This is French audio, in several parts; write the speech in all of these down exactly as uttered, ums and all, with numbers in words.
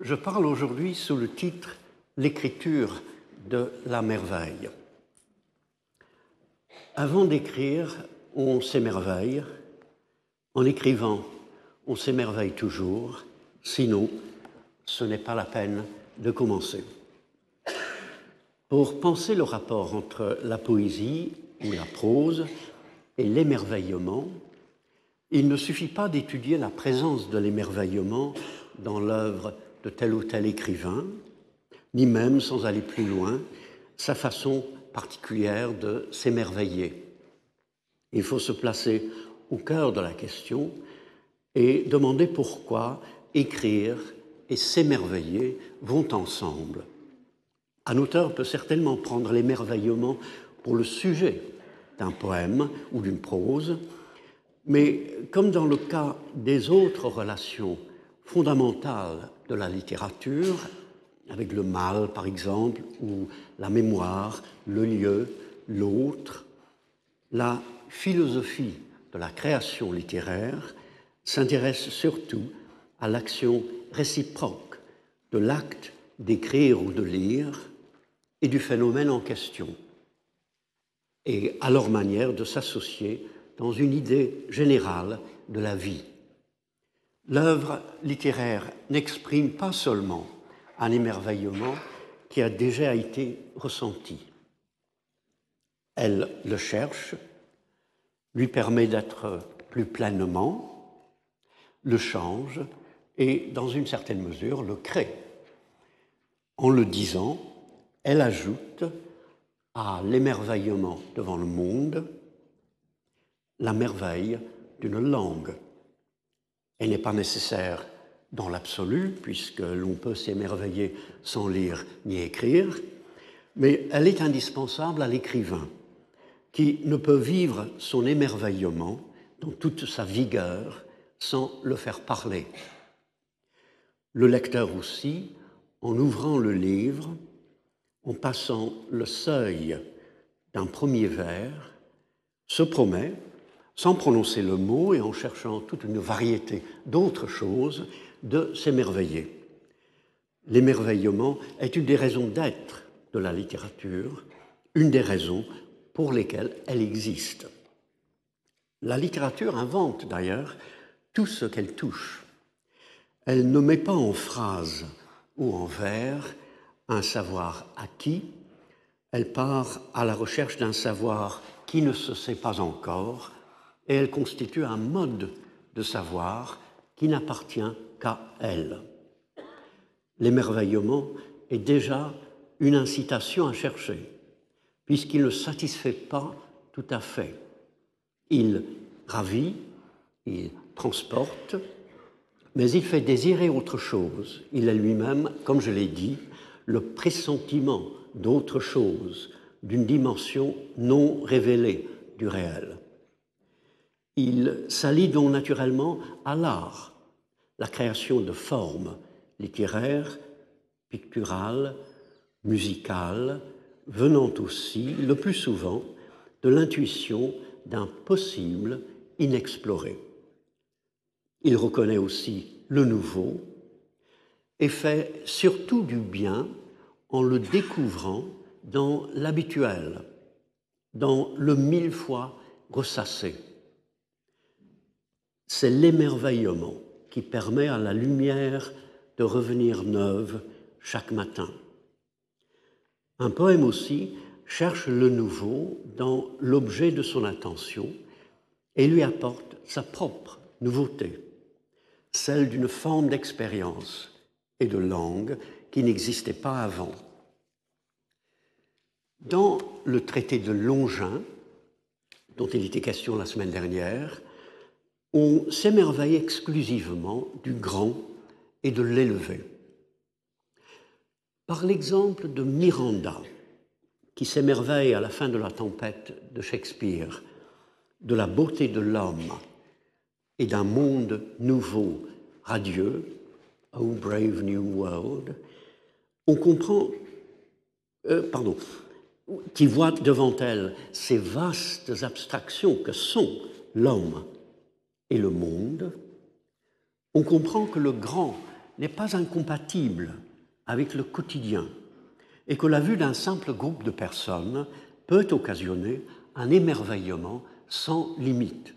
Je parle aujourd'hui sous le titre « L'écriture de la merveille ». Avant d'écrire, on s'émerveille. En écrivant, on s'émerveille toujours. Sinon, ce n'est pas la peine de commencer. Pour penser le rapport entre la poésie ou la prose et l'émerveillement, il ne suffit pas d'étudier la présence de l'émerveillement dans l'œuvre de tel ou tel écrivain, ni même, sans aller plus loin, sa façon particulière de s'émerveiller. Il faut se placer au cœur de la question et demander pourquoi écrire et s'émerveiller vont ensemble. Un auteur peut certainement prendre l'émerveillement pour le sujet d'un poème ou d'une prose, mais comme dans le cas des autres relations fondamentales de la littérature, avec le mal par exemple, ou la mémoire, le lieu, l'autre, la philosophie de la création littéraire s'intéresse surtout à l'action réciproque de l'acte d'écrire ou de lire et du phénomène en question, et à leur manière de s'associer dans une idée générale de la vie. L'œuvre littéraire n'exprime pas seulement un émerveillement qui a déjà été ressenti. Elle le cherche, lui permet d'être plus pleinement, le change et, dans une certaine mesure, le crée. En le disant, elle ajoute à l'émerveillement devant le monde la merveille d'une langue. Elle n'est pas nécessaire dans l'absolu, puisque l'on peut s'émerveiller sans lire ni écrire, mais elle est indispensable à l'écrivain, qui ne peut vivre son émerveillement dans toute sa vigueur sans le faire parler. Le lecteur aussi, en ouvrant le livre, en passant le seuil d'un premier vers, se promet, sans prononcer le mot et en cherchant toute une variété d'autres choses, de s'émerveiller. L'émerveillement est une des raisons d'être de la littérature, une des raisons pour lesquelles elle existe. La littérature invente d'ailleurs tout ce qu'elle touche. Elle ne met pas en phrase ou en vers un savoir acquis, elle part à la recherche d'un savoir qui ne se sait pas encore, et elle constitue un mode de savoir qui n'appartient qu'à elle. L'émerveillement est déjà une incitation à chercher, puisqu'il ne satisfait pas tout à fait. Il ravit, il transporte, mais il fait désirer autre chose. Il est lui-même, comme je l'ai dit, le pressentiment d'autre chose, d'une dimension non révélée du réel. Il s'allie donc naturellement à l'art, la création de formes littéraires, picturales, musicales, venant aussi, le plus souvent, de l'intuition d'un possible inexploré. Il reconnaît aussi le nouveau et fait surtout du bien en le découvrant dans l'habituel, dans le mille fois ressassé. C'est l'émerveillement qui permet à la lumière de revenir neuve chaque matin. Un poème aussi cherche le nouveau dans l'objet de son attention et lui apporte sa propre nouveauté, celle d'une forme d'expérience et de langue qui n'existait pas avant. Dans le traité de Longin, dont il était question la semaine dernière, on s'émerveille exclusivement du grand et de l'élevé. Par l'exemple de Miranda, qui s'émerveille à la fin de la tempête de Shakespeare, de la beauté de l'homme et d'un monde nouveau, radieux, Oh Brave New World, on comprend, euh, pardon, qui voit devant elle ces vastes abstractions que sont l'homme et le monde, on comprend que le grand n'est pas incompatible avec le quotidien et que la vue d'un simple groupe de personnes peut occasionner un émerveillement sans limite.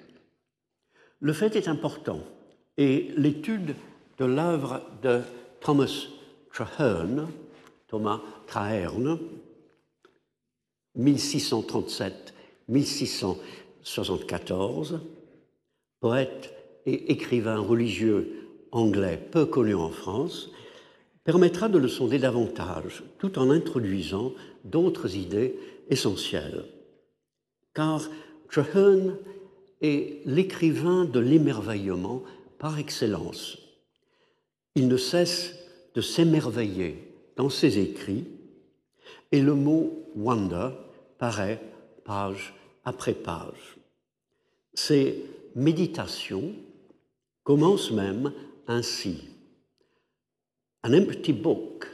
Le fait est important et l'étude de l'œuvre de Thomas Traherne, Thomas Traherne, mille six cent trente-sept à mille six cent soixante-quatorze, poète et écrivain religieux anglais peu connu en France, permettra de le sonder davantage, tout en introduisant d'autres idées essentielles. Car Traherne est l'écrivain de l'émerveillement par excellence. Il ne cesse de s'émerveiller dans ses écrits, et le mot « wonder » paraît page après page. Ses méditations commencent même ainsi. An empty book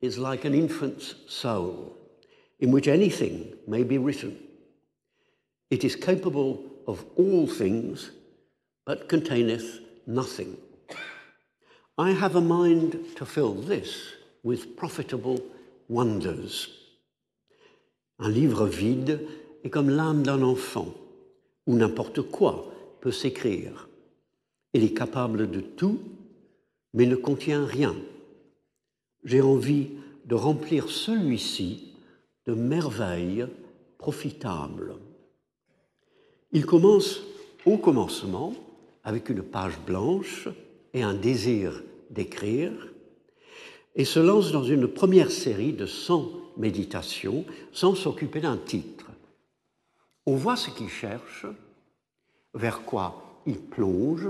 is like an infant's soul, in which anything may be written. It is capable of all things, but containeth nothing. I have a mind to fill this with profitable wonders. Un livre vide est comme l'âme d'un enfant, où n'importe quoi peut s'écrire. Il est capable de tout, mais ne contient rien. J'ai envie de remplir celui-ci de merveilles profitables. Il commence au commencement avec une page blanche et un désir d'écrire, et se lance dans une première série de cent méditations sans s'occuper d'un titre. On voit ce qu'il cherche, vers quoi il plonge,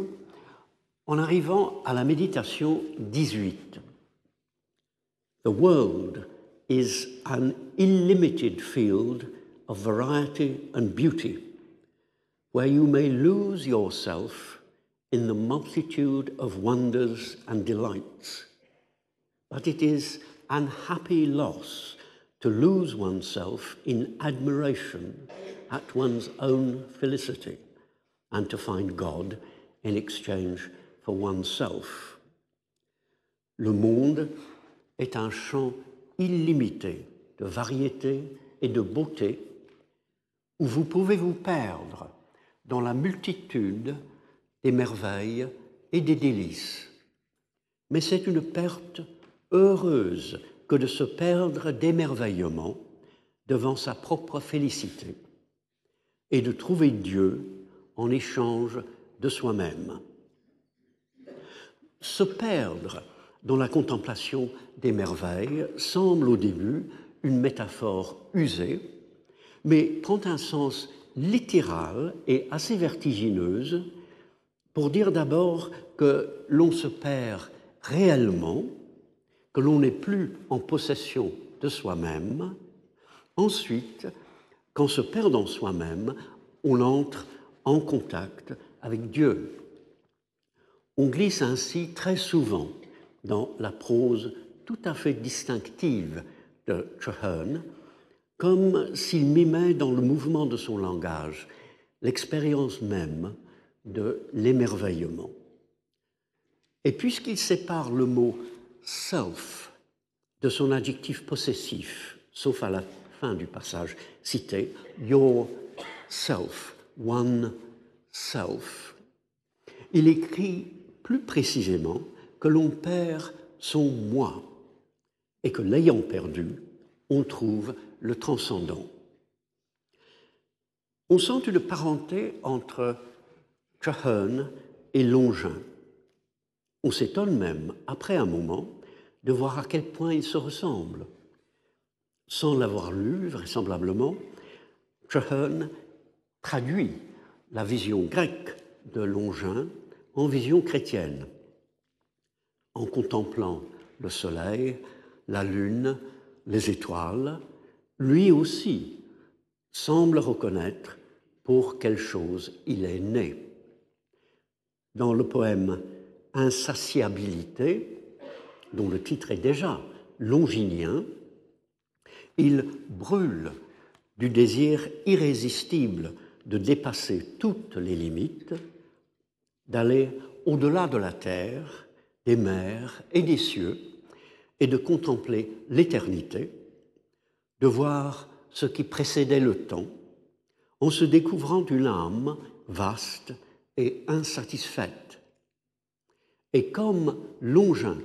en arrivant à la méditation dix-huit. The world is an illimited field of variety and beauty, where you may lose yourself in the multitude of wonders and delights. But it is an happy loss to lose oneself in admiration at one's own felicity, and to find God in exchange for oneself. Le monde est un champ illimité de variété et de beauté où vous pouvez vous perdre dans la multitude des merveilles et des délices. Mais c'est une perte heureuse que de se perdre d'émerveillement devant sa propre félicité et de trouver Dieu en échange de soi-même. Se perdre dans la contemplation des merveilles semble au début une métaphore usée, mais prend un sens littéral et assez vertigineuse pour dire d'abord que l'on se perd réellement, que l'on n'est plus en possession de soi-même. Ensuite, qu'en se perdant soi-même, on entre en contact avec Dieu. On glisse ainsi très souvent dans la prose tout à fait distinctive de Traherne, comme s'il mimait dans le mouvement de son langage l'expérience même de l'émerveillement. Et puisqu'il sépare le mot « self » de son adjectif possessif, sauf à la fin du passage cité, « your self »,« one self », il écrit plus précisément que l'on perd son moi et que l'ayant perdu, on trouve le transcendant. On sent une parenté entre Traherne et Longin. On s'étonne même, après un moment, de voir à quel point ils se ressemblent. Sans l'avoir lu, vraisemblablement, Traherne traduit la vision grecque de Longin en vision chrétienne, en contemplant le soleil, la lune, les étoiles. Lui aussi semble reconnaître pour quelle chose il est né. Dans le poème « Insatiabilité », dont le titre est déjà longinien, il brûle du désir irrésistible de dépasser toutes les limites, d'aller au-delà de la terre des mers et des cieux et de contempler l'éternité, de voir ce qui précédait le temps, en se découvrant une âme vaste et insatisfaite. Et comme Longin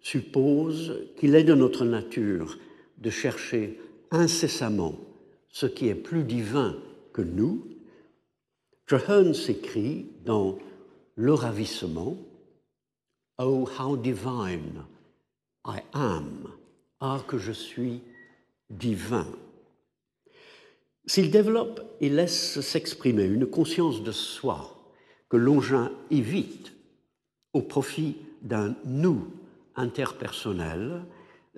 suppose qu'il est de notre nature de chercher incessamment ce qui est plus divin que nous, Traherne s'écrit dans Le Ravissement, « Oh, how divine I am !» Ah, que je suis divin. S'il développe et laisse s'exprimer une conscience de soi que Longin évite au profit d'un « nous » interpersonnel,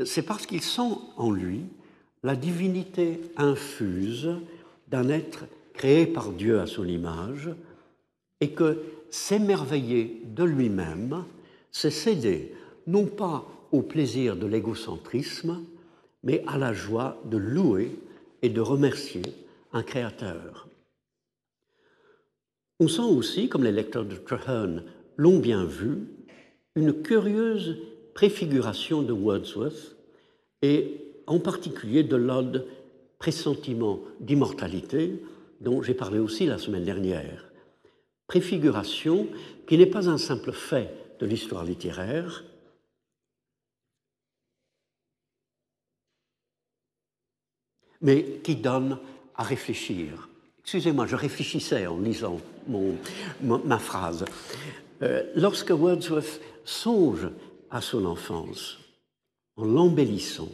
c'est parce qu'il sent en lui la divinité infuse d'un être créé par Dieu à son image et que s'émerveiller de lui-même, c'est céder non pas au plaisir de l'égocentrisme, mais à la joie de louer et de remercier un créateur. On sent aussi, comme les lecteurs de Traherne l'ont bien vu, une curieuse préfiguration de Wordsworth et en particulier de l'ode « Pressentiment d'immortalité » dont j'ai parlé aussi la semaine dernière. Préfiguration qui n'est pas un simple fait de l'histoire littéraire, mais qui donne à réfléchir. Excusez-moi, je réfléchissais en lisant mon, ma, ma phrase. Euh, lorsque Wordsworth songe à son enfance, en l'embellissant,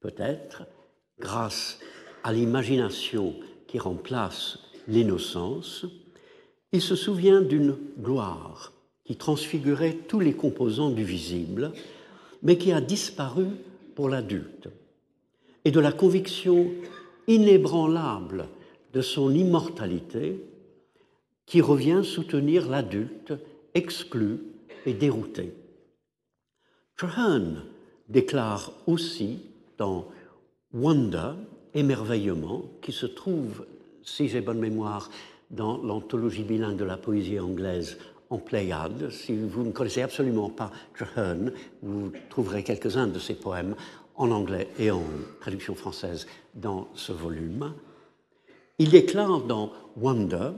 peut-être, grâce à l'imagination qui remplace l'innocence, il se souvient d'une gloire qui transfigurait tous les composants du visible, mais qui a disparu pour l'adulte, et de la conviction inébranlable de son immortalité qui revient soutenir l'adulte exclu et dérouté. Traherne déclare aussi dans « Wonder », émerveillement, qui se trouve, si j'ai bonne mémoire, dans l'anthologie bilingue de la poésie anglaise en Pléiade. Si vous ne connaissez absolument pas Traherne, vous trouverez quelques-uns de ses poèmes en anglais et en traduction française dans ce volume. Il déclare dans « Wonder »,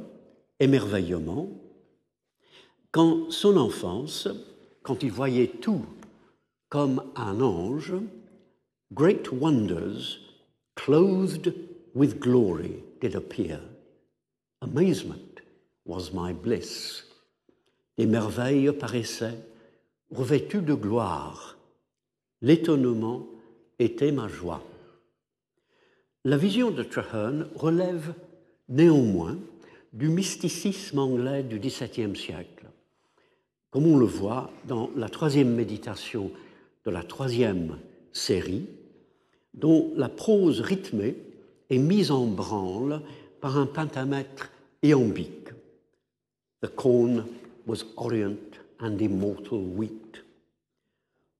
émerveillement, qu'en son enfance, quand il voyait tout comme un ange, « Great wonders clothed with glory did appear. Amazement was my bliss. » Des merveilles paraissaient, revêtues de gloire. L'étonnement était ma joie. La vision de Traherne relève néanmoins du mysticisme anglais du dix-septième siècle, comme on le voit dans la troisième méditation de la troisième série, dont la prose rythmée est mise en branle par un pentamètre iambique. The corn was orient and immortal wheat.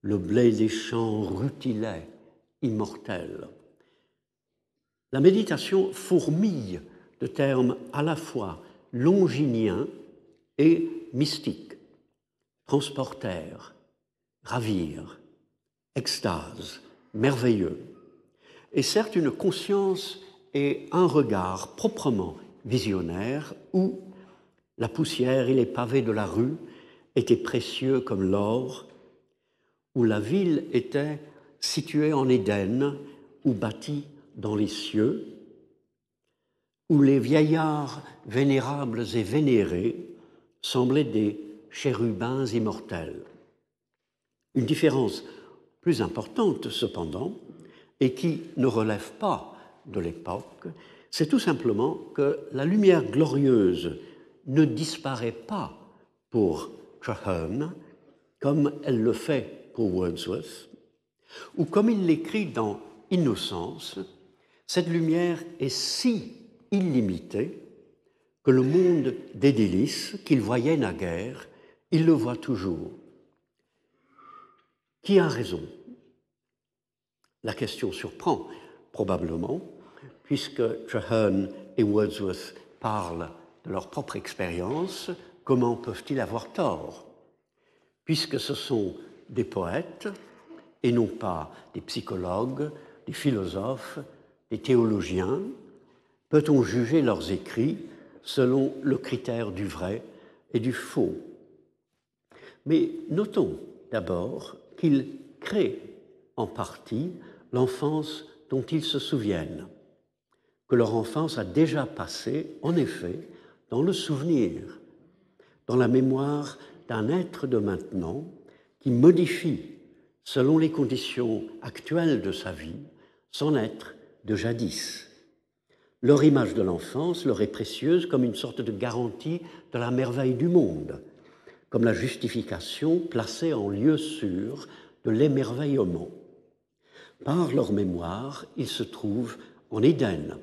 Le blé des champs rutilait, immortel. La méditation fourmille de termes à la fois longiniens et mystiques. Transportèrent, ravirent, extase, merveilleux. Et certes, une conscience et un regard proprement visionnaire où la poussière et les pavés de la rue étaient précieux comme l'or, où la ville était située en Éden ou bâtie dans les cieux, où les vieillards vénérables et vénérés semblaient des chérubins immortels. Une différence plus importante, cependant, et qui ne relève pas de l'époque, c'est tout simplement que la lumière glorieuse ne disparaît pas pour Traherne comme elle le fait pour Wordsworth, ou comme il l'écrit dans « Innocence », cette lumière est si illimitée que le monde des délices qu'il voyait naguère, il le voit toujours. Qui a raison? La question surprend probablement, puisque Traherne et Wordsworth parlent de leur propre expérience, comment peuvent-ils avoir tort? puisque ce sont des poètes et non pas des psychologues, des philosophes, des théologiens. Peut-on juger leurs écrits selon le critère du vrai et du faux? Mais notons d'abord qu'ils créent en partie l'enfance dont ils se souviennent, que leur enfance a déjà passé, en effet, dans le souvenir, dans la mémoire d'un être de maintenant qui modifie, selon les conditions actuelles de sa vie, son être de jadis. Leur image de l'enfance leur est précieuse comme une sorte de garantie de la merveille du monde, comme la justification placée en lieu sûr de l'émerveillement. Par leur mémoire, ils se trouvent en Éden,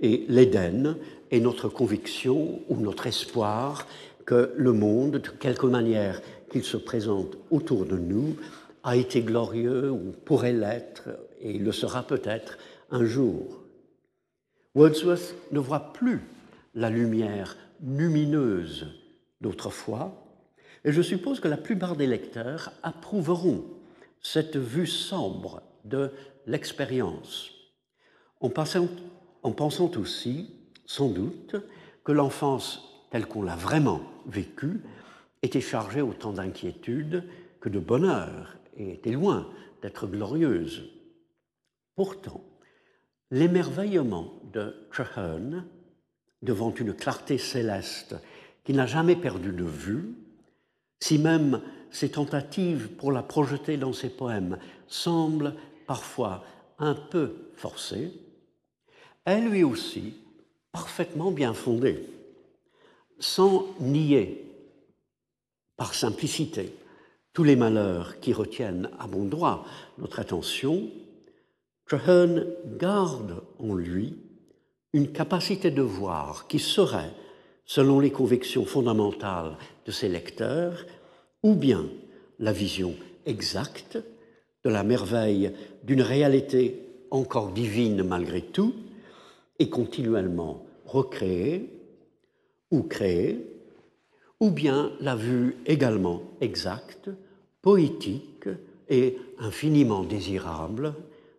et l'Éden est notre conviction ou notre espoir que le monde, de quelque manière qu'il se présente autour de nous, a été glorieux ou pourrait l'être et le sera peut-être un jour. Wordsworth ne voit plus la lumière lumineuse d'autrefois, et je suppose que la plupart des lecteurs approuveront cette vue sombre de l'expérience, en pensant, en pensant aussi, sans doute, que l'enfance telle qu'on l'a vraiment vécue était chargée autant d'inquiétude que de bonheur et était loin d'être glorieuse. Pourtant, l'émerveillement de Traherne, devant une clarté céleste qui n'a jamais perdu de vue, si même ses tentatives pour la projeter dans ses poèmes semblent parfois un peu forcées, est lui aussi parfaitement bien fondé, sans nier, par simplicité, tous les malheurs qui retiennent à bon droit notre attention. Traherne garde en lui une capacité de voir qui serait, selon les convictions fondamentales de ses lecteurs, ou bien la vision exacte de la merveille d'une réalité encore divine malgré tout, et continuellement recréée ou créée, ou bien la vue également exacte, poétique et infiniment désirable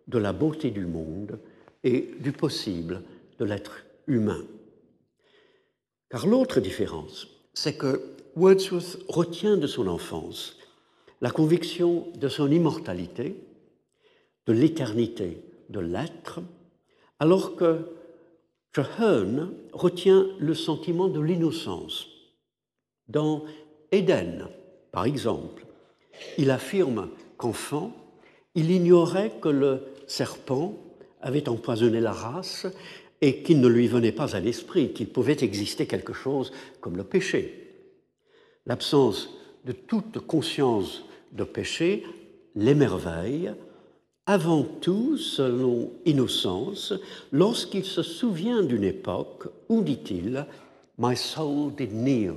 de la beauté du monde et du possible de l'être humain. Car l'autre différence, c'est que Wordsworth retient de son enfance la conviction de son immortalité, de l'éternité de l'être, alors que Traherne retient le sentiment de l'innocence. Dans Éden, par exemple, il affirme qu'enfant, il ignorait que le serpent avait empoisonné la race et qu'il ne lui venait pas à l'esprit qu'il pouvait exister quelque chose comme le péché. L'absence de toute conscience de péché l'émerveille, avant tout, selon innocence, lorsqu'il se souvient d'une époque où, dit-il, « My soul did kneel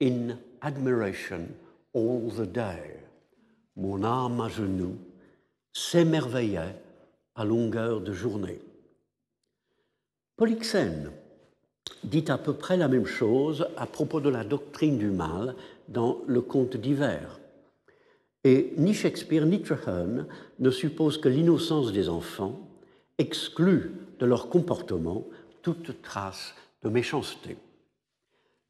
in admiration all the day ». Mon âme à genoux s'émerveillait à longueur de journée. Polyxène dit à peu près la même chose à propos de la doctrine du mal dans le Conte d'hiver. Et ni Shakespeare ni Traherne ne supposent que l'innocence des enfants exclut de leur comportement toute trace de méchanceté.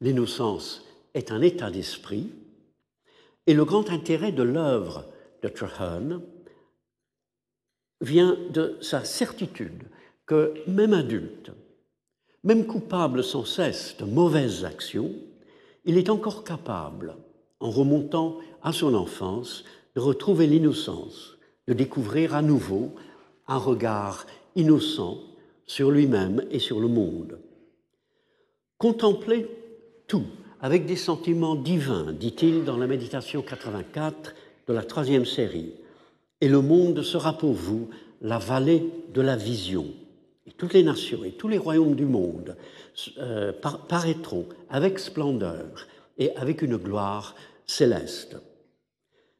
L'innocence est un état d'esprit, et le grand intérêt de l'œuvre de Traherne vient de sa certitude que même adulte, même coupable sans cesse de mauvaises actions, il est encore capable, en remontant à son enfance, de retrouver l'innocence, de découvrir à nouveau un regard innocent sur lui-même et sur le monde. Contempler tout avec des sentiments divins, dit-il dans la méditation quatre-vingt-quatre de la troisième série, et le monde sera pour vous la vallée de la vision. Et toutes les nations et tous les royaumes du monde euh, par- paraîtront avec splendeur et avec une gloire céleste.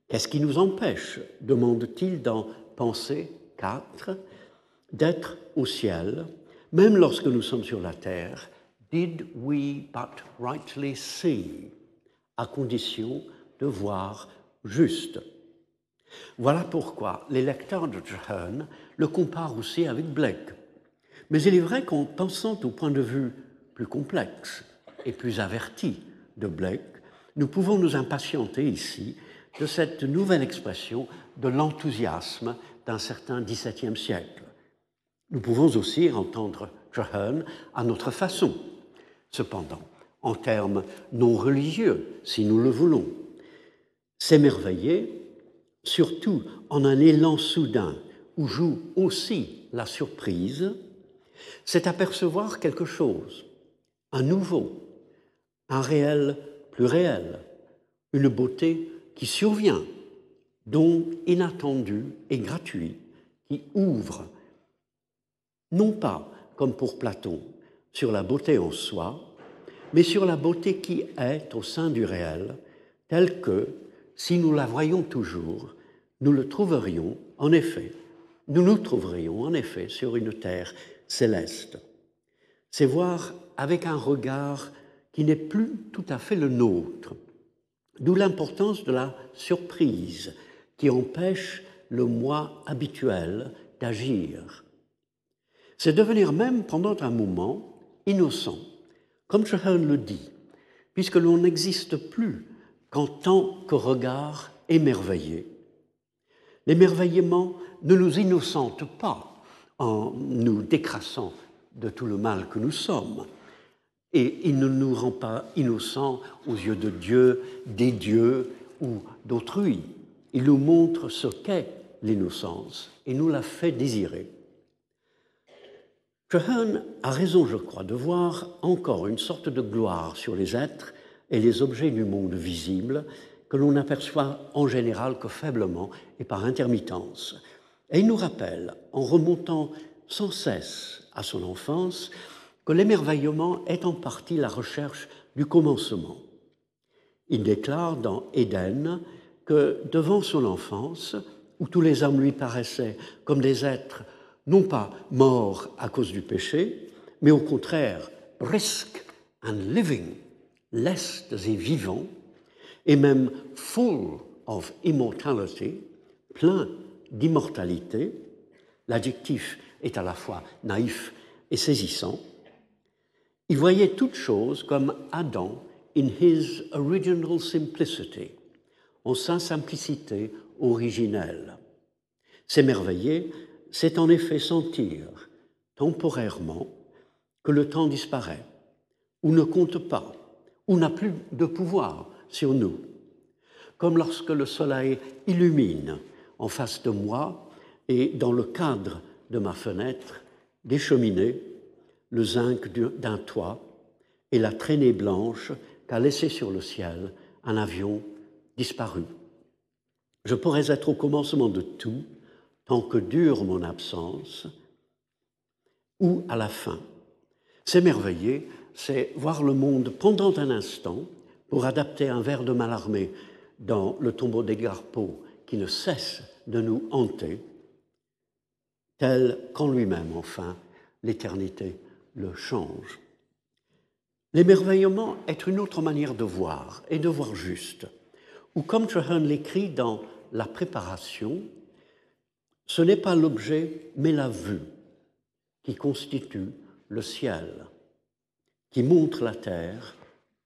Qu'est-ce qui nous empêche, demande-t-il dans Pensée quatre, d'être au ciel, même lorsque nous sommes sur la terre? Did we but rightly see, à condition de voir juste. Voilà pourquoi les lecteurs de Traherne le comparent aussi avec Blake. Mais il est vrai qu'en pensant au point de vue plus complexe et plus averti de Blake, nous pouvons nous impatienter ici de cette nouvelle expression de l'enthousiasme d'un certain dix-septième siècle. Nous pouvons aussi entendre Traherne à notre façon, cependant, en termes non religieux, si nous le voulons. S'émerveiller, surtout en un élan soudain où joue aussi la surprise, c'est apercevoir quelque chose, un nouveau, un réel plus réel, une beauté qui survient, don inattendu et gratuit, qui ouvre, non pas, comme pour Platon, sur la beauté en soi, mais sur la beauté qui est au sein du réel, telle que, si nous la voyions toujours, nous le trouverions, en effet, nous nous trouverions, en effet, sur une terre céleste. C'est voir avec un regard qui n'est plus tout à fait le nôtre, d'où l'importance de la surprise qui empêche le moi habituel d'agir. C'est devenir même, pendant un moment, innocent, comme Traherne le dit, puisque l'on n'existe plus qu'en tant que regard émerveillé. L'émerveillement ne nous innocente pas en nous décrassant de tout le mal que nous sommes, et il ne nous rend pas innocents aux yeux de Dieu, des dieux ou d'autrui. Il nous montre ce qu'est l'innocence et nous la fait désirer. Traherne a raison, je crois, de voir encore une sorte de gloire sur les êtres et les objets du monde visible que l'on n'aperçoit en général que faiblement et par intermittence. Et il nous rappelle, en remontant sans cesse à son enfance, que l'émerveillement est en partie la recherche du commencement. Il déclare dans Éden que devant son enfance, où tous les hommes lui paraissaient comme des êtres non pas morts à cause du péché, mais au contraire brisk and living, lestes et vivants, et même full of immortality, plein d'immortalité, l'adjectif est à la fois naïf et saisissant, il voyait toute chose comme Adam in his original simplicity, en sa simplicité originelle. S'émerveiller, c'est en effet sentir, temporairement, que le temps disparaît, ou ne compte pas, ou n'a plus de pouvoir sur nous. Comme lorsque le soleil illumine en face de moi et dans le cadre de ma fenêtre, des cheminées, le zinc d'un toit et la traînée blanche qu'a laissée sur le ciel un avion disparu. Je pourrais être au commencement de tout, tant que dure mon absence, ou à la fin. S'émerveiller, c'est voir le monde pendant un instant, pour adapter un vers de Mallarmé dans Le tombeau d'Edgar Poe qui ne cesse de nous hanter, tel qu'en lui-même, enfin, l'éternité le change. L'émerveillement est une autre manière de voir, et de voir juste, ou comme Traherne l'écrit dans La préparation, ce n'est pas l'objet, mais la vue qui constitue le ciel, qui montre la terre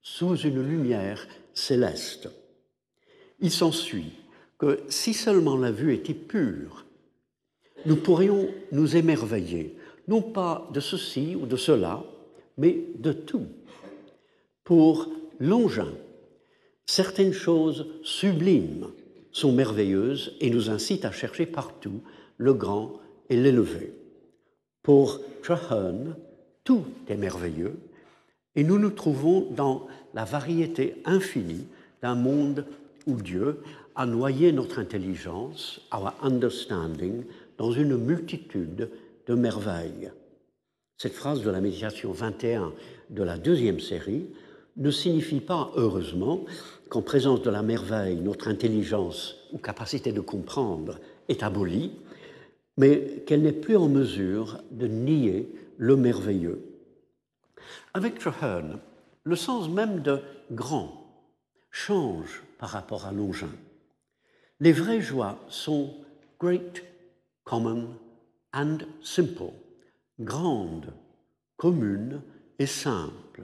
sous une lumière céleste. Il s'ensuit que si seulement la vue était pure, nous pourrions nous émerveiller, non pas de ceci ou de cela, mais de tout. Pour Longin, certaines choses sublimes sont merveilleuses et nous incitent à chercher partout le grand et l'élevé. Pour Traherne, tout est merveilleux et nous nous trouvons dans la variété infinie d'un monde où Dieu a noyé notre intelligence, our understanding, dans une multitude de merveilles. Cette phrase de la méditation vingt et un de la deuxième série ne signifie pas, heureusement, qu'en présence de la merveille, notre intelligence ou capacité de comprendre est abolie, mais qu'elle n'est plus en mesure de nier le merveilleux. Avec Traherne, le sens même de « grand » change par rapport à Longin. Les vraies joies sont great, common and simple, grandes, communes et simples.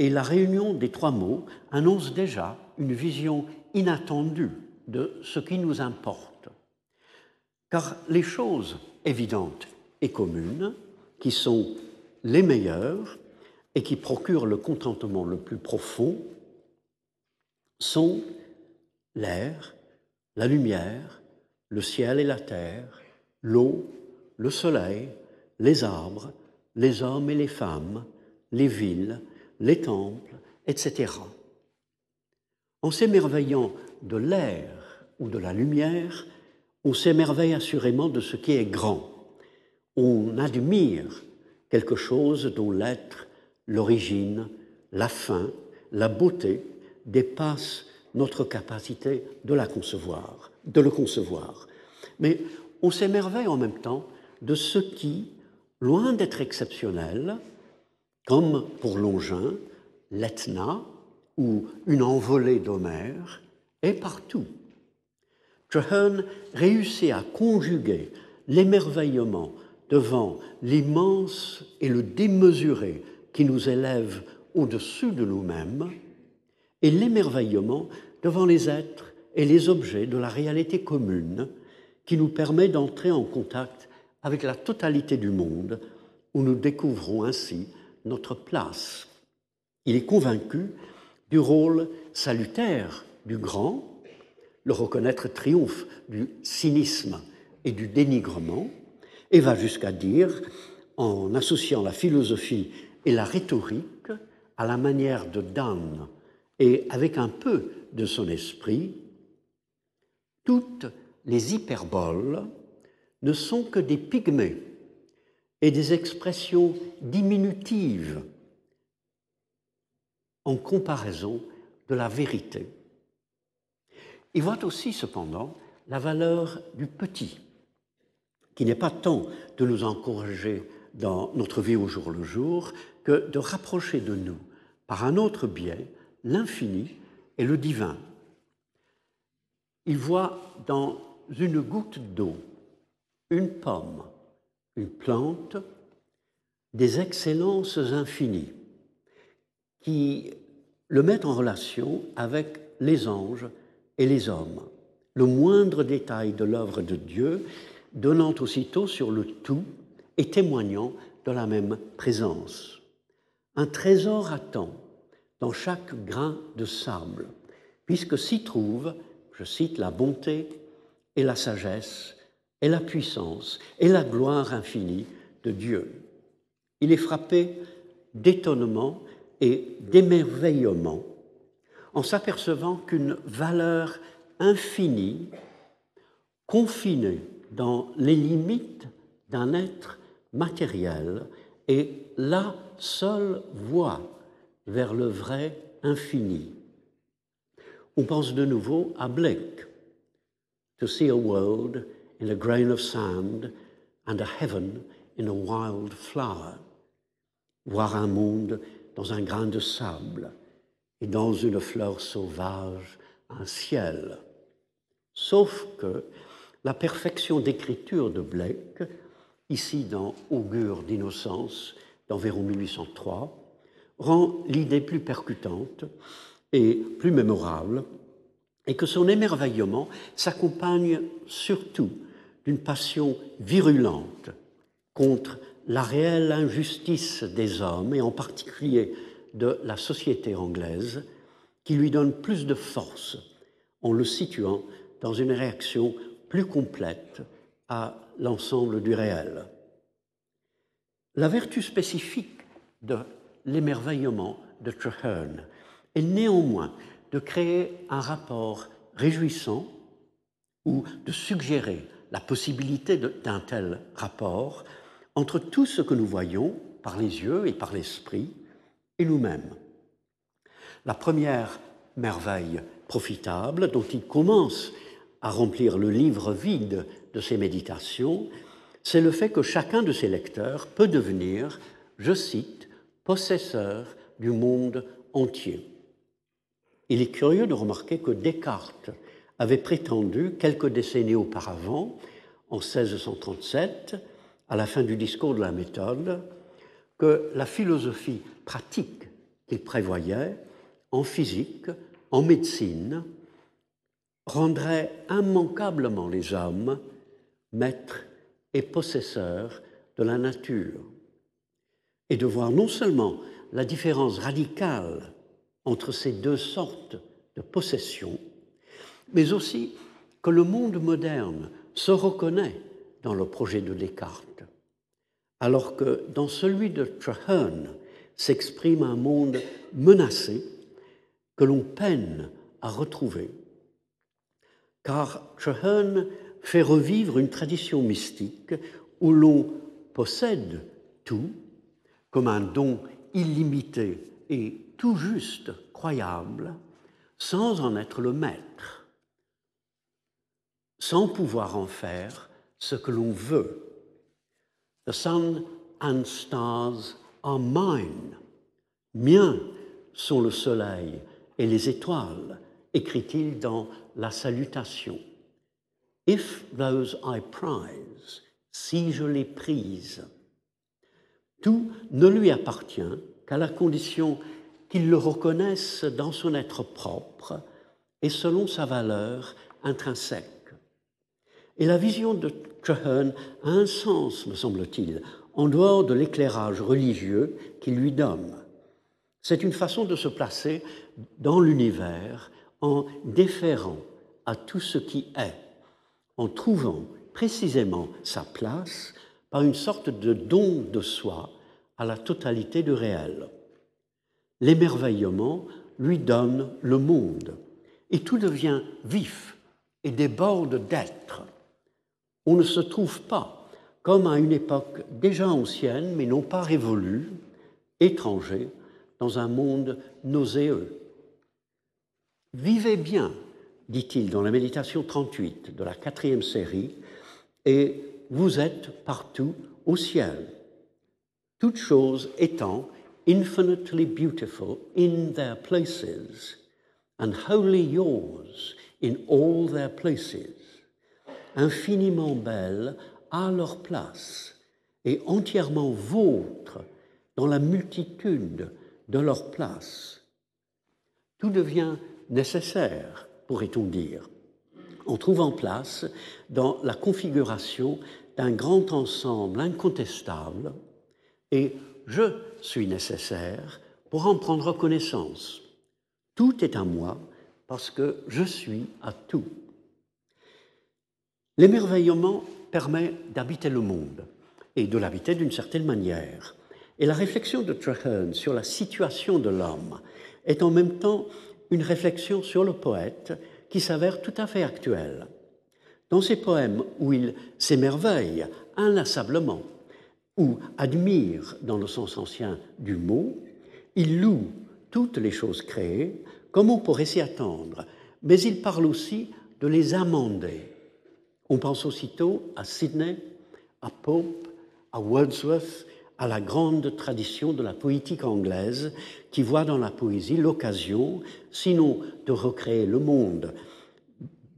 Et la réunion des trois mots annonce déjà une vision inattendue de ce qui nous importe. Car les choses évidentes et communes, qui sont les meilleures et qui procurent le contentement le plus profond, sont l'air, la lumière, le ciel et la terre, l'eau, le soleil, les arbres, les hommes et les femmes, les villes, les temples, et cetera. En s'émerveillant de l'air ou de la lumière, on s'émerveille assurément de ce qui est grand. On admire quelque chose dont l'être, l'origine, la fin, la beauté dépassent notre capacité de la concevoir, de le concevoir. Mais on s'émerveille en même temps de ce qui, loin d'être exceptionnel, comme pour Longin, l'Etna ou une envolée d'Homère, est partout. Traherne réussit à conjuguer l'émerveillement devant l'immense et le démesuré qui nous élève au-dessus de nous-mêmes et l'émerveillement devant les êtres et les objets de la réalité commune qui nous permet d'entrer en contact avec la totalité du monde où nous découvrons ainsi notre place. Il est convaincu du rôle salutaire du grand, le reconnaître triomphe du cynisme et du dénigrement, et va jusqu'à dire, en associant la philosophie et la rhétorique à la manière de Donne et avec un peu de son esprit, toutes les hyperboles ne sont que des pygmées et des expressions diminutives en comparaison de la vérité. Il voit aussi cependant la valeur du petit, qui n'est pas tant de nous encourager dans notre vie au jour le jour que de rapprocher de nous, par un autre biais, l'infini et le divin. Il voit dans une goutte d'eau, une pomme, une plante, des excellences infinies qui le mettent en relation avec les anges et les hommes. Le moindre détail de l'œuvre de Dieu donnant aussitôt sur le tout et témoignant de la même présence. Un trésor attend dans chaque grain de sable, puisque s'y trouvent, je cite, la bonté et la sagesse et la puissance et la gloire infinie de Dieu. Il est frappé d'étonnement et d'émerveillement en s'apercevant qu'une valeur infinie, confinée dans les limites d'un être matériel est la seule voie vers le vrai infini. On pense de nouveau à Blake. To see a world in a grain of sand and a heaven in a wild flower. Voir un monde dans un grain de sable et dans une fleur sauvage, un ciel. Sauf que la perfection d'écriture de Blake, ici dans Augure d'innocence, d'environ mille huit cent trois, rend l'idée plus percutante et plus mémorable, et que son émerveillement s'accompagne surtout d'une passion virulente contre la réelle injustice des hommes, et en particulier de la société anglaise, qui lui donne plus de force en le situant dans une réaction plus complète à l'ensemble du réel. La vertu spécifique de l'émerveillement de Traherne est néanmoins de créer un rapport réjouissant ou de suggérer la possibilité d'un tel rapport entre tout ce que nous voyons par les yeux et par l'esprit et nous-mêmes. La première merveille profitable dont il commence à remplir le livre vide de ses méditations, c'est le fait que chacun de ses lecteurs peut devenir, je cite, « possesseur du monde entier ». Il est curieux de remarquer que Descartes avait prétendu quelques décennies auparavant, en seize cent trente-sept, à la fin du discours de la méthode, que la philosophie pratique qu'il prévoyait en physique, en médecine, rendrait immanquablement les hommes maîtres et possesseurs de la nature, et de voir non seulement la différence radicale entre ces deux sortes de possessions, mais aussi que le monde moderne se reconnaît dans le projet de Descartes, alors que dans celui de Traherne s'exprime un monde menacé que l'on peine à retrouver. Car Traherne fait revivre une tradition mystique où l'on possède tout comme un don illimité et tout juste croyable, sans en être le maître, sans pouvoir en faire ce que l'on veut. The sun and stars are mine. Miens sont le soleil et les étoiles, écrit-il dans La Salutation. If those I prize, si je les prise. Tout ne lui appartient qu'à la condition qu'il le reconnaisse dans son être propre et selon sa valeur intrinsèque. Et la vision de Traherne a un sens, me semble-t-il, en dehors de l'éclairage religieux qu'il lui donne. C'est une façon de se placer dans l'univers en déférant à tout ce qui est, en trouvant précisément sa place par une sorte de don de soi à la totalité du réel. L'émerveillement lui donne le monde, et tout devient vif et déborde d'être. On ne se trouve pas, comme à une époque déjà ancienne, mais non pas révolue, étranger, dans un monde nauséeux. « Vivez bien », dit-il dans la méditation trente-huit de la quatrième série, « et vous êtes partout au ciel, toutes choses étant infinitely beautiful in their places, and wholly yours in all their places, infiniment belles à leur place et entièrement vôtres dans la multitude de leurs places. » Tout devient nécessaire, pourrait-on dire, en trouvant place dans la configuration d'un grand ensemble incontestable et « je suis nécessaire pour en prendre connaissance. Tout est à moi parce que je suis à tout. » L'émerveillement permet d'habiter le monde et de l'habiter d'une certaine manière. Et la réflexion de Traherne sur la situation de l'homme est en même temps une réflexion sur le poète qui s'avère tout à fait actuelle. Dans ses poèmes où il s'émerveille inlassablement, ou admire dans le sens ancien du mot, il loue toutes les choses créées, comme on pourrait s'y attendre, mais il parle aussi de les amender. On pense aussitôt à Sidney, à Pope, à Wordsworth, à la grande tradition de la poétique anglaise qui voit dans la poésie l'occasion, sinon de recréer le monde,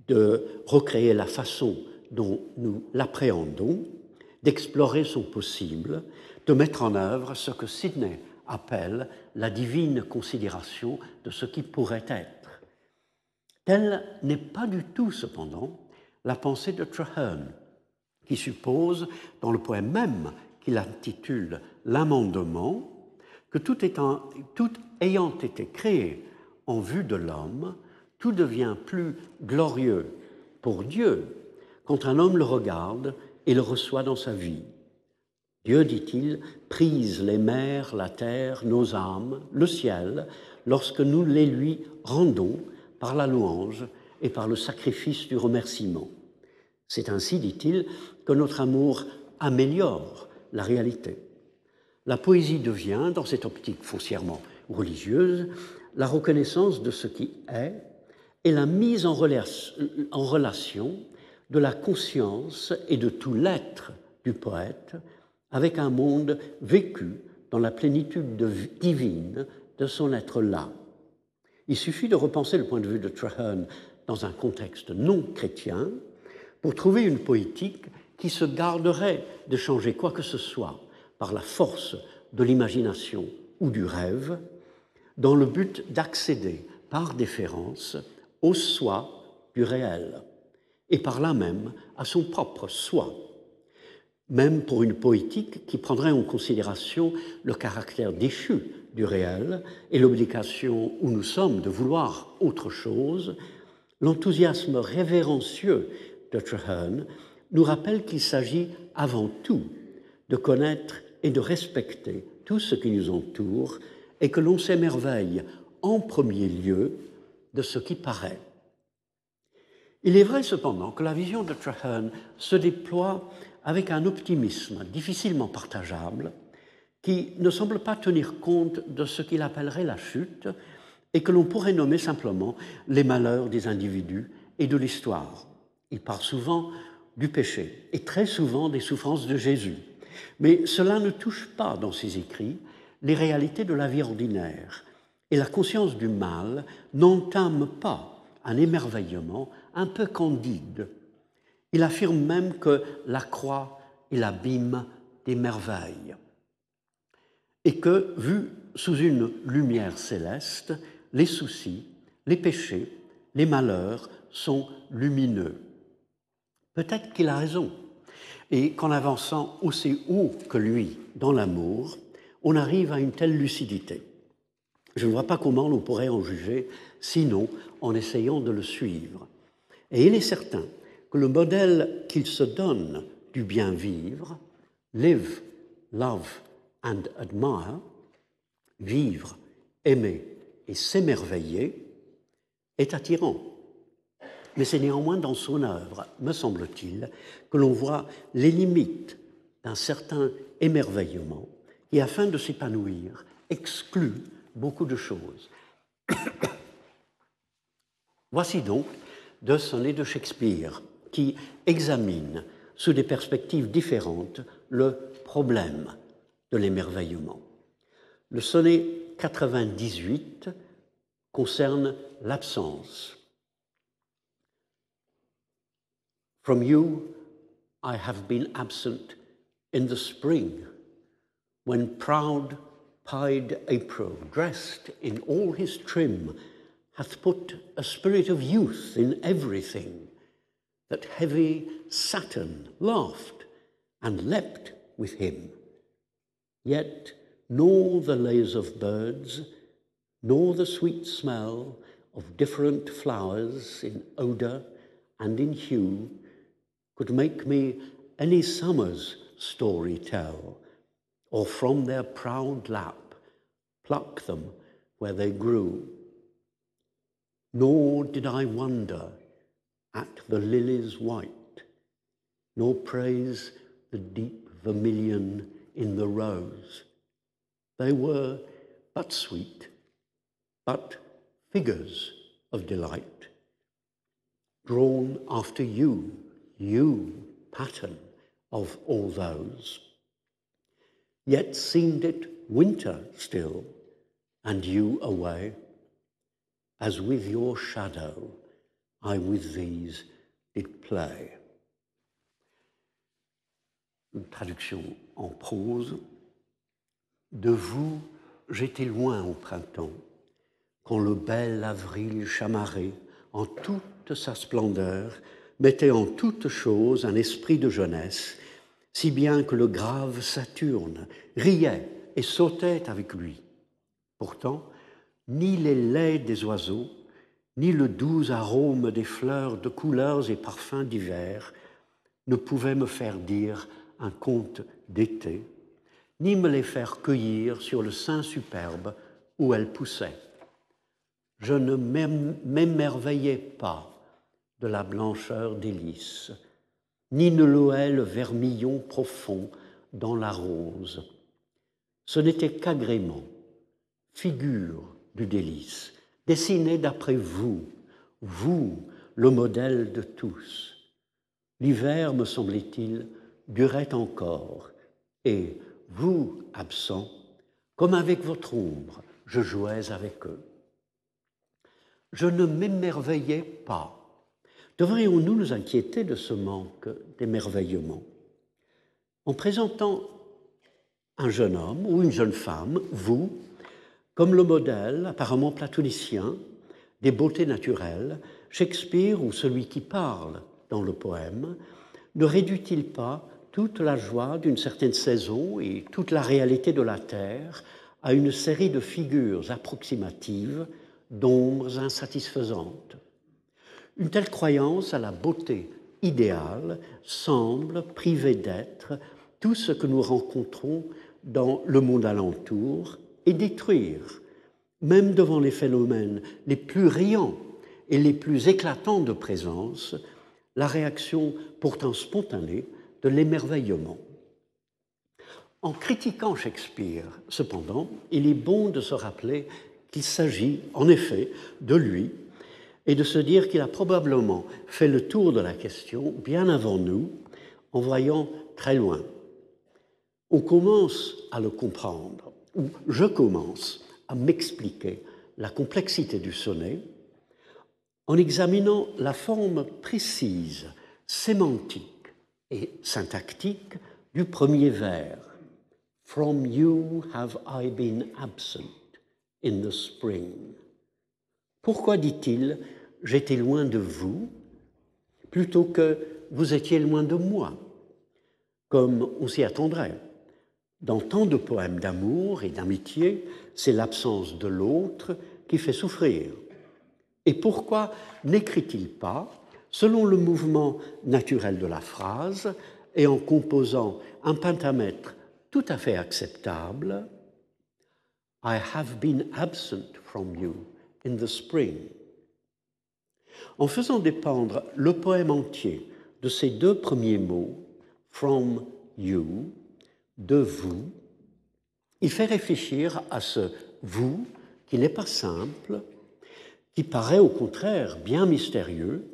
de recréer la façon dont nous l'appréhendons, d'explorer son possible, de mettre en œuvre ce que Sidney appelle la divine considération de ce qui pourrait être. Telle n'est pas du tout, cependant, la pensée de Traherne, qui suppose, dans le poème même qu'il intitule « L'amendement », que tout, étant, tout ayant été créé en vue de l'homme, tout devient plus glorieux pour Dieu quand un homme le regarde et le reçoit dans sa vie. Dieu, dit-il, prise les mers, la terre, nos âmes, le ciel, lorsque nous les lui rendons par la louange et par le sacrifice du remerciement. C'est ainsi, dit-il, que notre amour améliore la réalité. La poésie devient, dans cette optique foncièrement religieuse, la reconnaissance de ce qui est et la mise en relation de la conscience et de tout l'être du poète avec un monde vécu dans la plénitude divine de son être là. Il suffit de repenser le point de vue de Traherne dans un contexte non chrétien, pour trouver une poétique qui se garderait de changer quoi que ce soit par la force de l'imagination ou du rêve, dans le but d'accéder par déférence au soi du réel, et par là même à son propre soi, même pour une poétique qui prendrait en considération le caractère déchu du réel et l'obligation où nous sommes de vouloir autre chose. L'enthousiasme révérencieux de Traherne nous rappelle qu'il s'agit avant tout de connaître et de respecter tout ce qui nous entoure et que l'on s'émerveille en premier lieu de ce qui paraît. Il est vrai cependant que la vision de Traherne se déploie avec un optimisme difficilement partageable qui ne semble pas tenir compte de ce qu'il appellerait la chute et que l'on pourrait nommer simplement les malheurs des individus et de l'histoire. Il part souvent du péché et très souvent des souffrances de Jésus. Mais cela ne touche pas dans ses écrits les réalités de la vie ordinaire et la conscience du mal n'entame pas un émerveillement un peu candide. Il affirme même que la croix est l'abîme des merveilles et que, vu sous une lumière céleste, les soucis, les péchés, les malheurs sont lumineux. Peut-être qu'il a raison, et qu'en avançant aussi haut que lui dans l'amour, on arrive à une telle lucidité. Je ne vois pas comment l'on pourrait en juger, sinon en essayant de le suivre. Et il est certain que le modèle qu'il se donne du bien vivre, « live, love and admire », vivre, aimer et s'émerveiller, est attirant. Mais c'est néanmoins dans son œuvre, me semble-t-il, que l'on voit les limites d'un certain émerveillement qui, afin de s'épanouir, exclut beaucoup de choses. Voici donc deux sonnets de Shakespeare qui examinent, sous des perspectives différentes, le problème de l'émerveillement. Le sonnet quatre-vingt-dix-huit concerne l'absence. From you I have been absent in the spring, when proud pied April, dressed in all his trim, hath put a spirit of youth in everything, that heavy Saturn laughed and leapt with him. Yet nor the lays of birds, nor the sweet smell of different flowers in odour and in hue could make me any summer's story tell, or from their proud lap pluck them where they grew. Nor did I wonder at the lilies white, nor praise the deep vermilion in the rose. They were but sweet, but figures of delight, drawn after you, you pattern of all those. Yet seemed it winter still, and you away, as with your shadow I with these did play. Une traduction en prose. De vous, j'étais loin au printemps, quand le bel avril chamarré, en toute sa splendeur, mettait en toute chose un esprit de jeunesse, si bien que le grave Saturne riait et sautait avec lui. Pourtant, ni les laits des oiseaux, ni le doux arôme des fleurs de couleurs et parfums divers ne pouvaient me faire dire un conte d'été, ni me les faire cueillir sur le sein superbe où elles poussaient. Je ne m'émerveillais pas de la blancheur des lys, ni ne louais le vermillon profond dans la rose. Ce n'était qu'agrément, figure du délice, dessinée d'après vous, vous, le modèle de tous. L'hiver, me semblait-il, durait encore, et vous, absents, comme avec votre ombre, je jouais avec eux. Je ne m'émerveillais pas devrions-nous nous inquiéter de ce manque d'émerveillement? En présentant un jeune homme ou une jeune femme, vous, comme le modèle apparemment platonicien des beautés naturelles, Shakespeare ou celui qui parle dans le poème ne réduit-il pas toute la joie d'une certaine saison et toute la réalité de la terre à une série de figures approximatives, d'ombres insatisfaisantes? Une telle croyance à la beauté idéale semble priver d'être tout ce que nous rencontrons dans le monde alentour et détruire, même devant les phénomènes les plus riants et les plus éclatants de présence, la réaction pourtant spontanée de l'émerveillement. En critiquant Shakespeare, cependant, il est bon de se rappeler qu'il s'agit en effet de lui et de se dire qu'il a probablement fait le tour de la question bien avant nous, en voyant très loin. On commence à le comprendre, ou je commence à m'expliquer la complexité du sonnet en examinant la forme précise, sémantique et syntactique du premier vers. From you have I been absent in the spring. Pourquoi dit-il « j'étais loin de vous » plutôt que « vous étiez loin de moi » comme on s'y attendrait? Dans tant de poèmes d'amour et d'amitié, c'est l'absence de l'autre qui fait souffrir. Et pourquoi n'écrit-il pas, selon le mouvement naturel de la phrase, et en composant un pentamètre tout à fait acceptable, « I have been absent from you in the spring ». En faisant dépendre le poème entier de ces deux premiers mots, « from you », « de vous », il fait réfléchir à ce « vous » qui n'est pas simple, qui paraît au contraire bien mystérieux,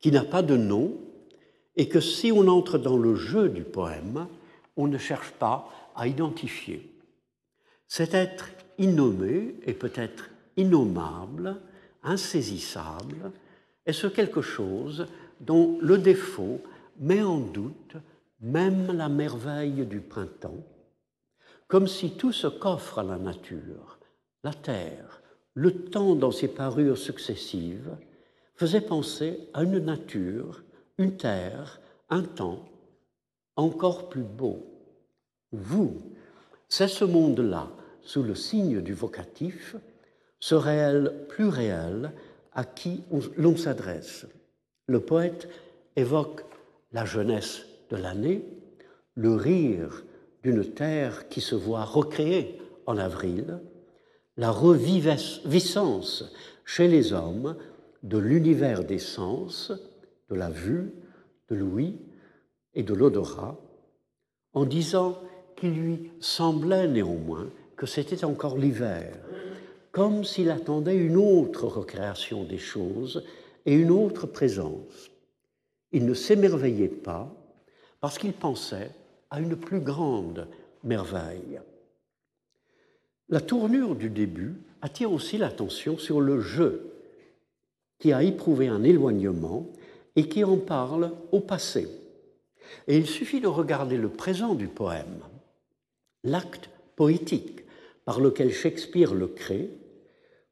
qui n'a pas de nom, et que si on entre dans le jeu du poème, on ne cherche pas à identifier. Cet être innommé et peut-être innommable, insaisissable, est ce quelque chose dont le défaut met en doute même la merveille du printemps, comme si tout ce qu'offre la nature, la terre, le temps dans ses parures successives, faisait penser à une nature, une terre, un temps encore plus beau. Vous, c'est ce monde-là, sous le signe du vocatif, ce réel plus réel à qui l'on s'adresse. Le poète évoque la jeunesse de l'année, le rire d'une terre qui se voit recréée en avril, la reviviscence chez les hommes de l'univers des sens, de la vue, de l'ouïe et de l'odorat, en disant qu'il lui semblait néanmoins que c'était encore l'hiver, comme s'il attendait une autre recréation des choses et une autre présence. Il ne s'émerveillait pas parce qu'il pensait à une plus grande merveille. La tournure du début attire aussi l'attention sur le jeu, qui a éprouvé un éloignement et qui en parle au passé. Et il suffit de regarder le présent du poème, l'acte poétique par lequel Shakespeare le crée,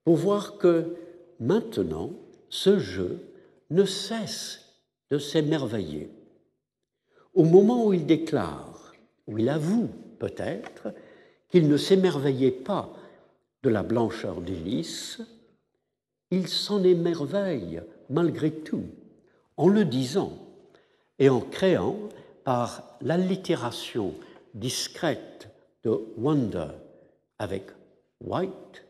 pour voir que, maintenant, ce jeu ne cesse de s'émerveiller. Au moment où il déclare, où il avoue peut-être, qu'il ne s'émerveillait pas de la blancheur des lys, il s'en émerveille malgré tout, en le disant et en créant par l'allitération discrète de « wonder » avec « white »,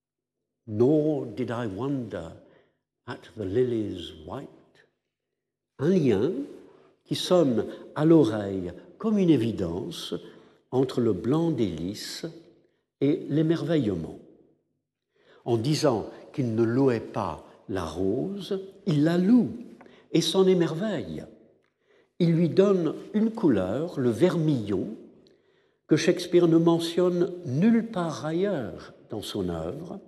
« nor did I wonder at the lilies white », un lien qui sonne à l'oreille comme une évidence entre le blanc des lys et l'émerveillement. En disant qu'il ne louait pas la rose, il la loue et s'en émerveille. Il lui donne une couleur, le vermillon, que Shakespeare ne mentionne nulle part ailleurs dans son œuvre.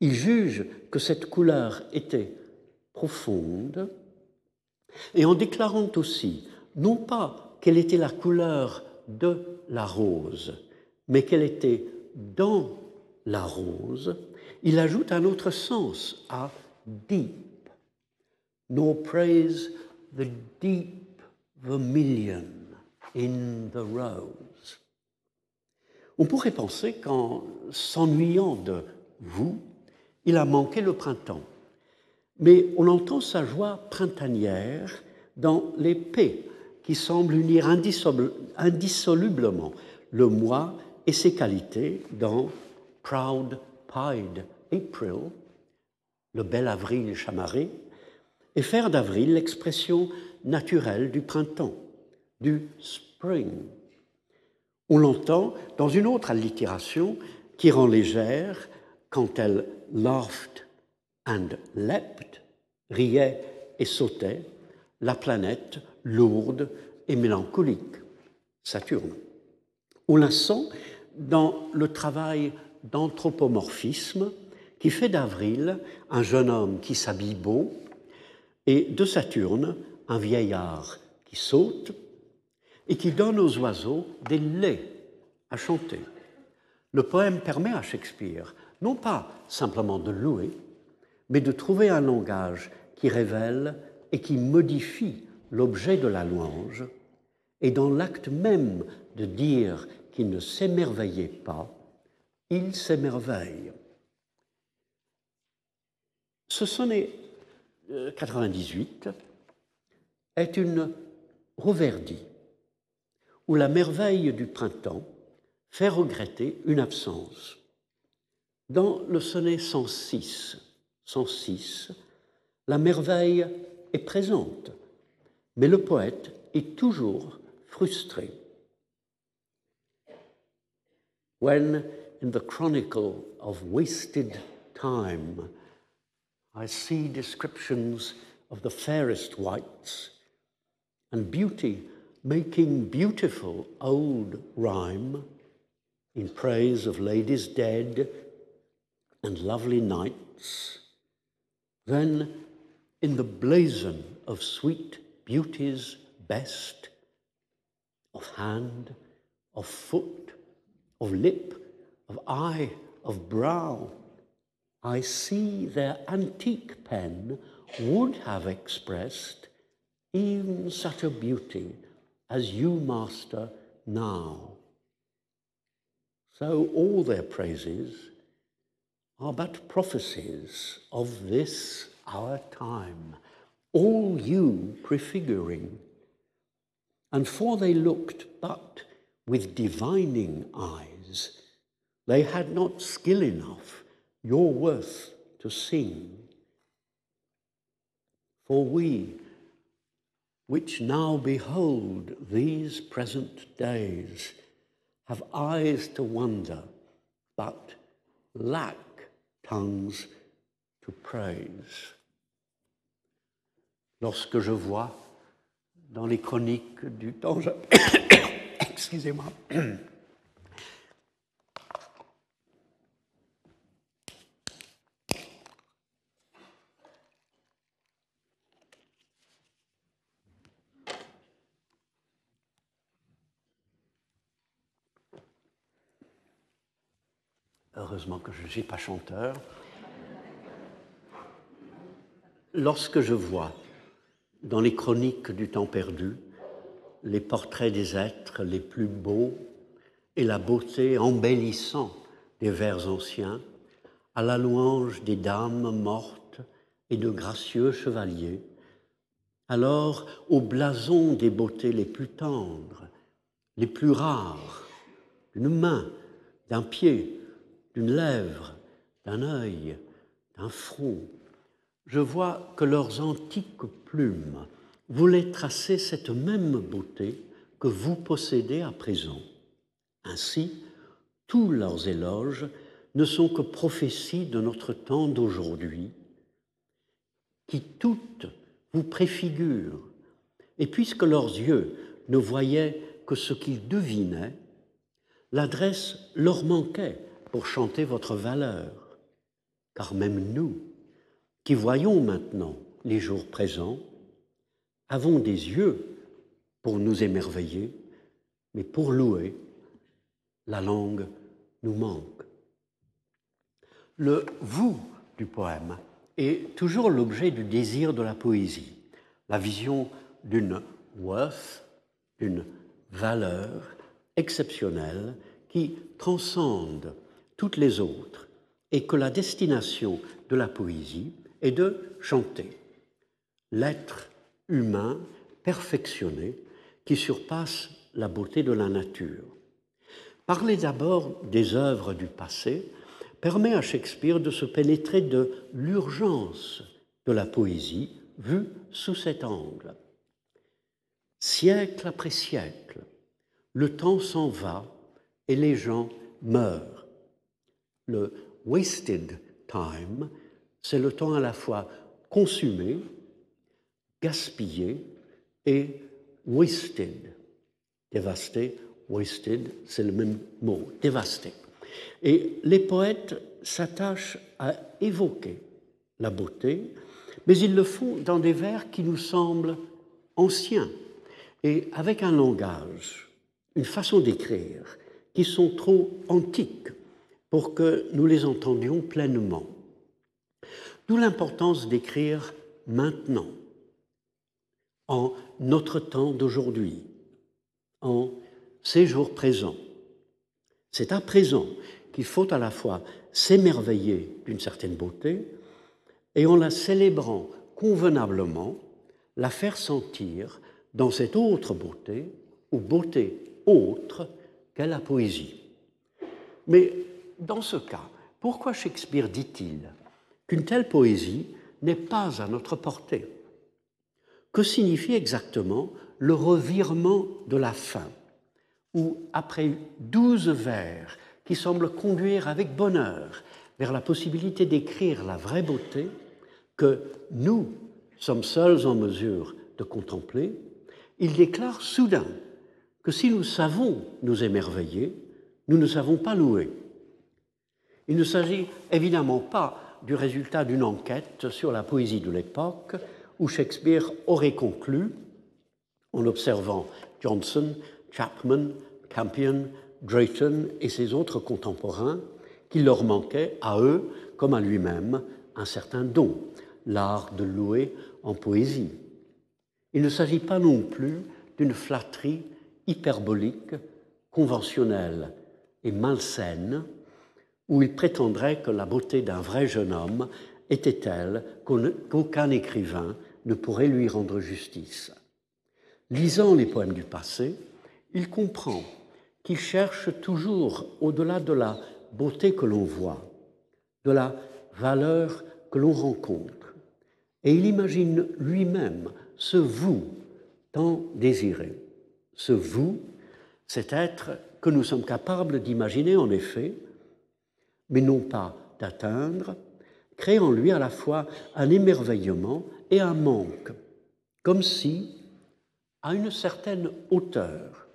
Il juge que cette couleur était profonde, et en déclarant aussi, non pas quelle était la couleur de la rose, mais qu'elle était dans la rose, il ajoute un autre sens à deep. Nor praise the deep vermilion in the rose. On pourrait penser qu'en s'ennuyant de vous, il a manqué le printemps. Mais on entend sa joie printanière dans les paix qui semblent unir indissolublement le mois et ses qualités dans Proud Pied April, le bel avril chamarré, et faire d'avril l'expression naturelle du printemps, du spring. On l'entend dans une autre allitération qui rend légère quand elle laughed and leapt, riait et sautait, la planète lourde et mélancolique, Saturne. On la sent dans le travail d'anthropomorphisme qui fait d'avril un jeune homme qui s'habille beau et de Saturne un vieillard qui saute et qui donne aux oiseaux des laits à chanter. Le poème permet à Shakespeare non pas simplement de louer, mais de trouver un langage qui révèle et qui modifie l'objet de la louange, et dans l'acte même de dire qu'il ne s'émerveillait pas, il s'émerveille. Ce sonnet quatre-vingt-dix-huit est une Roverdie où la merveille du printemps fait regretter une absence. Dans le sonnet cent six, cent six, la merveille est présente, mais le poète est toujours frustré. When in the chronicle of wasted time I see descriptions of the fairest wights and beauty making beautiful old rhyme in praise of ladies dead and lovely nights, then in the blazon of sweet beauty's best, of hand, of foot, of lip, of eye, of brow, I see their antique pen would have expressed even such a beauty as you master now. So all their praises are but prophecies of this our time, all you prefiguring. And for they looked but with divining eyes, they had not skill enough your worth to sing. For we, which now behold these present days, have eyes to wonder, but lack tongues to praise. Lorsque je vois dans les chroniques du temps, je... excusez-moi, heureusement que je ne suis pas chanteur. Lorsque je vois dans les chroniques du temps perdu les portraits des êtres les plus beaux et la beauté embellissant des vers anciens, à la louange des dames mortes et de gracieux chevaliers, alors au blason des beautés les plus tendres, les plus rares, d'une main, d'un pied, d'une lèvre, d'un œil, d'un front, je vois que leurs antiques plumes voulaient tracer cette même beauté que vous possédez à présent. Ainsi, tous leurs éloges ne sont que prophéties de notre temps d'aujourd'hui, qui toutes vous préfigurent. Et puisque leurs yeux ne voyaient que ce qu'ils devinaient, l'adresse leur manquait pour chanter votre valeur. Car même nous, qui voyons maintenant les jours présents, avons des yeux pour nous émerveiller, mais pour louer, la langue nous manque. Le « vous » du poème est toujours l'objet du désir de la poésie, la vision d'une « worth », d'une valeur exceptionnelle qui transcende toutes les autres et que la destination de la poésie est de chanter l'être humain perfectionné qui surpasse la beauté de la nature. Parler d'abord des œuvres du passé permet à Shakespeare de se pénétrer de l'urgence de la poésie vue sous cet angle. Siècle après siècle, le temps s'en va et les gens meurent. Le « wasted time », c'est le temps à la fois consumé, gaspillé et « wasted ». Dévasté, « wasted », c'est le même mot, « dévasté ». Et les poètes s'attachent à évoquer la beauté, mais ils le font dans des vers qui nous semblent anciens et avec un langage, une façon d'écrire, qui sont trop antiques pour que nous les entendions pleinement. D'où l'importance d'écrire maintenant, en notre temps d'aujourd'hui, en ces jours présents. C'est à présent qu'il faut à la fois s'émerveiller d'une certaine beauté et en la célébrant convenablement, la faire sentir dans cette autre beauté ou beauté autre qu'est la poésie. Mais dans ce cas, pourquoi Shakespeare dit-il qu'une telle poésie n'est pas à notre portée? Que signifie exactement le revirement de la fin, où, après douze vers qui semblent conduire avec bonheur vers la possibilité d'écrire la vraie beauté que nous sommes seuls en mesure de contempler, il déclare soudain que si nous savons nous émerveiller, nous ne savons pas louer. Il ne s'agit évidemment pas du résultat d'une enquête sur la poésie de l'époque où Shakespeare aurait conclu, en observant Johnson, Chapman, Campion, Drayton et ses autres contemporains, qu'il leur manquait à eux comme à lui-même un certain don, l'art de louer en poésie. Il ne s'agit pas non plus d'une flatterie hyperbolique, conventionnelle et malsaine, où il prétendrait que la beauté d'un vrai jeune homme était telle qu'aucun écrivain ne pourrait lui rendre justice. Lisant les poèmes du passé, il comprend qu'il cherche toujours au-delà de la beauté que l'on voit, de la valeur que l'on rencontre, et il imagine lui-même ce « vous » tant désiré. Ce « vous », cet être que nous sommes capables d'imaginer en effet, mais non pas d'atteindre, crée en lui à la fois un émerveillement et un manque, comme si, à une certaine hauteur,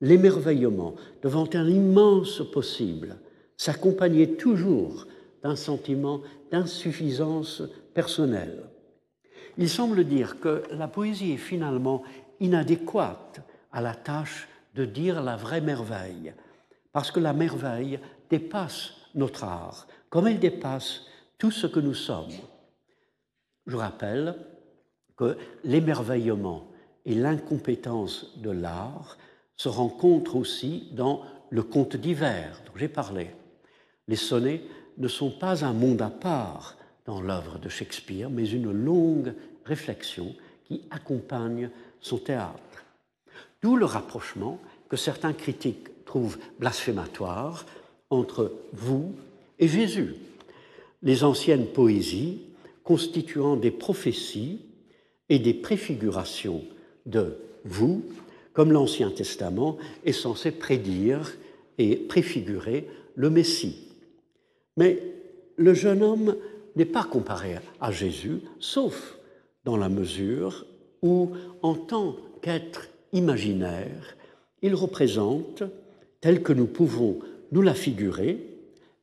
l'émerveillement devant un immense possible s'accompagnait toujours d'un sentiment d'insuffisance personnelle. Il semble dire que la poésie est finalement inadéquate à la tâche de dire la vraie merveille, parce que la merveille dépasse notre art, comme elle dépasse tout ce que nous sommes. Je rappelle que l'émerveillement et l'incompétence de l'art se rencontrent aussi dans le conte d'hiver dont j'ai parlé. Les sonnets ne sont pas un monde à part dans l'œuvre de Shakespeare, mais une longue réflexion qui accompagne son théâtre. D'où le rapprochement que certains critiques trouvent blasphématoire entre vous et Jésus, les anciennes poésies constituant des prophéties et des préfigurations de vous, comme l'Ancien Testament est censé prédire et préfigurer le Messie. Mais le jeune homme n'est pas comparé à Jésus, sauf dans la mesure où, en tant qu'être imaginaire, il représente, tel que nous pouvons nous la figurer,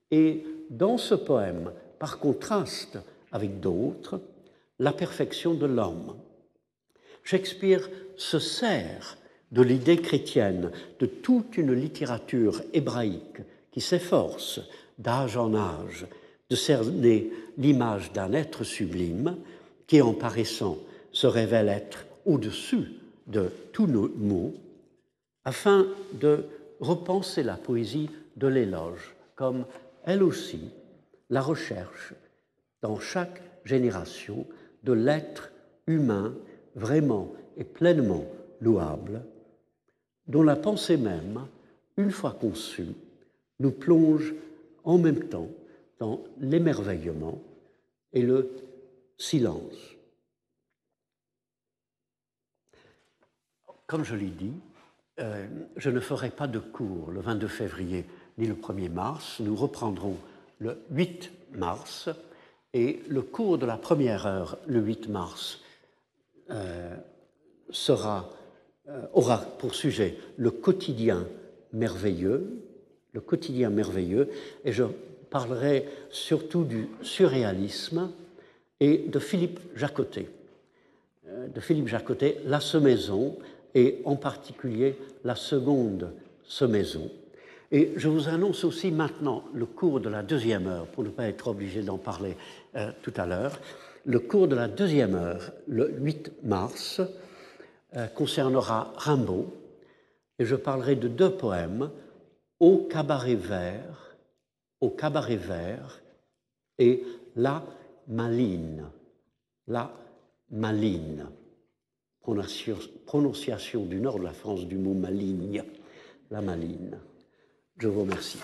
et dans ce poème, par contraste avec d'autres, la perfection de l'homme. Shakespeare se sert de l'idée chrétienne, de toute une littérature hébraïque qui s'efforce, d'âge en âge, de cerner l'image d'un être sublime qui, en paraissant, se révèle être au-dessus de tous nos maux, afin de repenser la poésie de l'éloge, comme, elle aussi, la recherche, dans chaque génération, de l'être humain vraiment et pleinement louable, dont la pensée même, une fois conçue, nous plonge en même temps dans l'émerveillement et le silence. Comme je l'ai dit, euh, je ne ferai pas de cours le vingt-deux février ni le premier mars. Nous reprendrons le huit mars et le cours de la première heure, le huit mars, euh, sera, euh, aura pour sujet le quotidien merveilleux, le quotidien merveilleux, et je parlerai surtout du surréalisme et de Philippe Jacotet. De Philippe Jacotet, la semaison, et en particulier la seconde semaison. Et je vous annonce aussi maintenant le cours de la deuxième heure, pour ne pas être obligé d'en parler euh, tout à l'heure. Le cours de la deuxième heure, le huit mars, euh, concernera Rimbaud, et je parlerai de deux poèmes, Au cabaret vert, Au cabaret vert et La Maline, La Maline, prononciation du nord de la France du mot maligne, La Maline. Je vous remercie.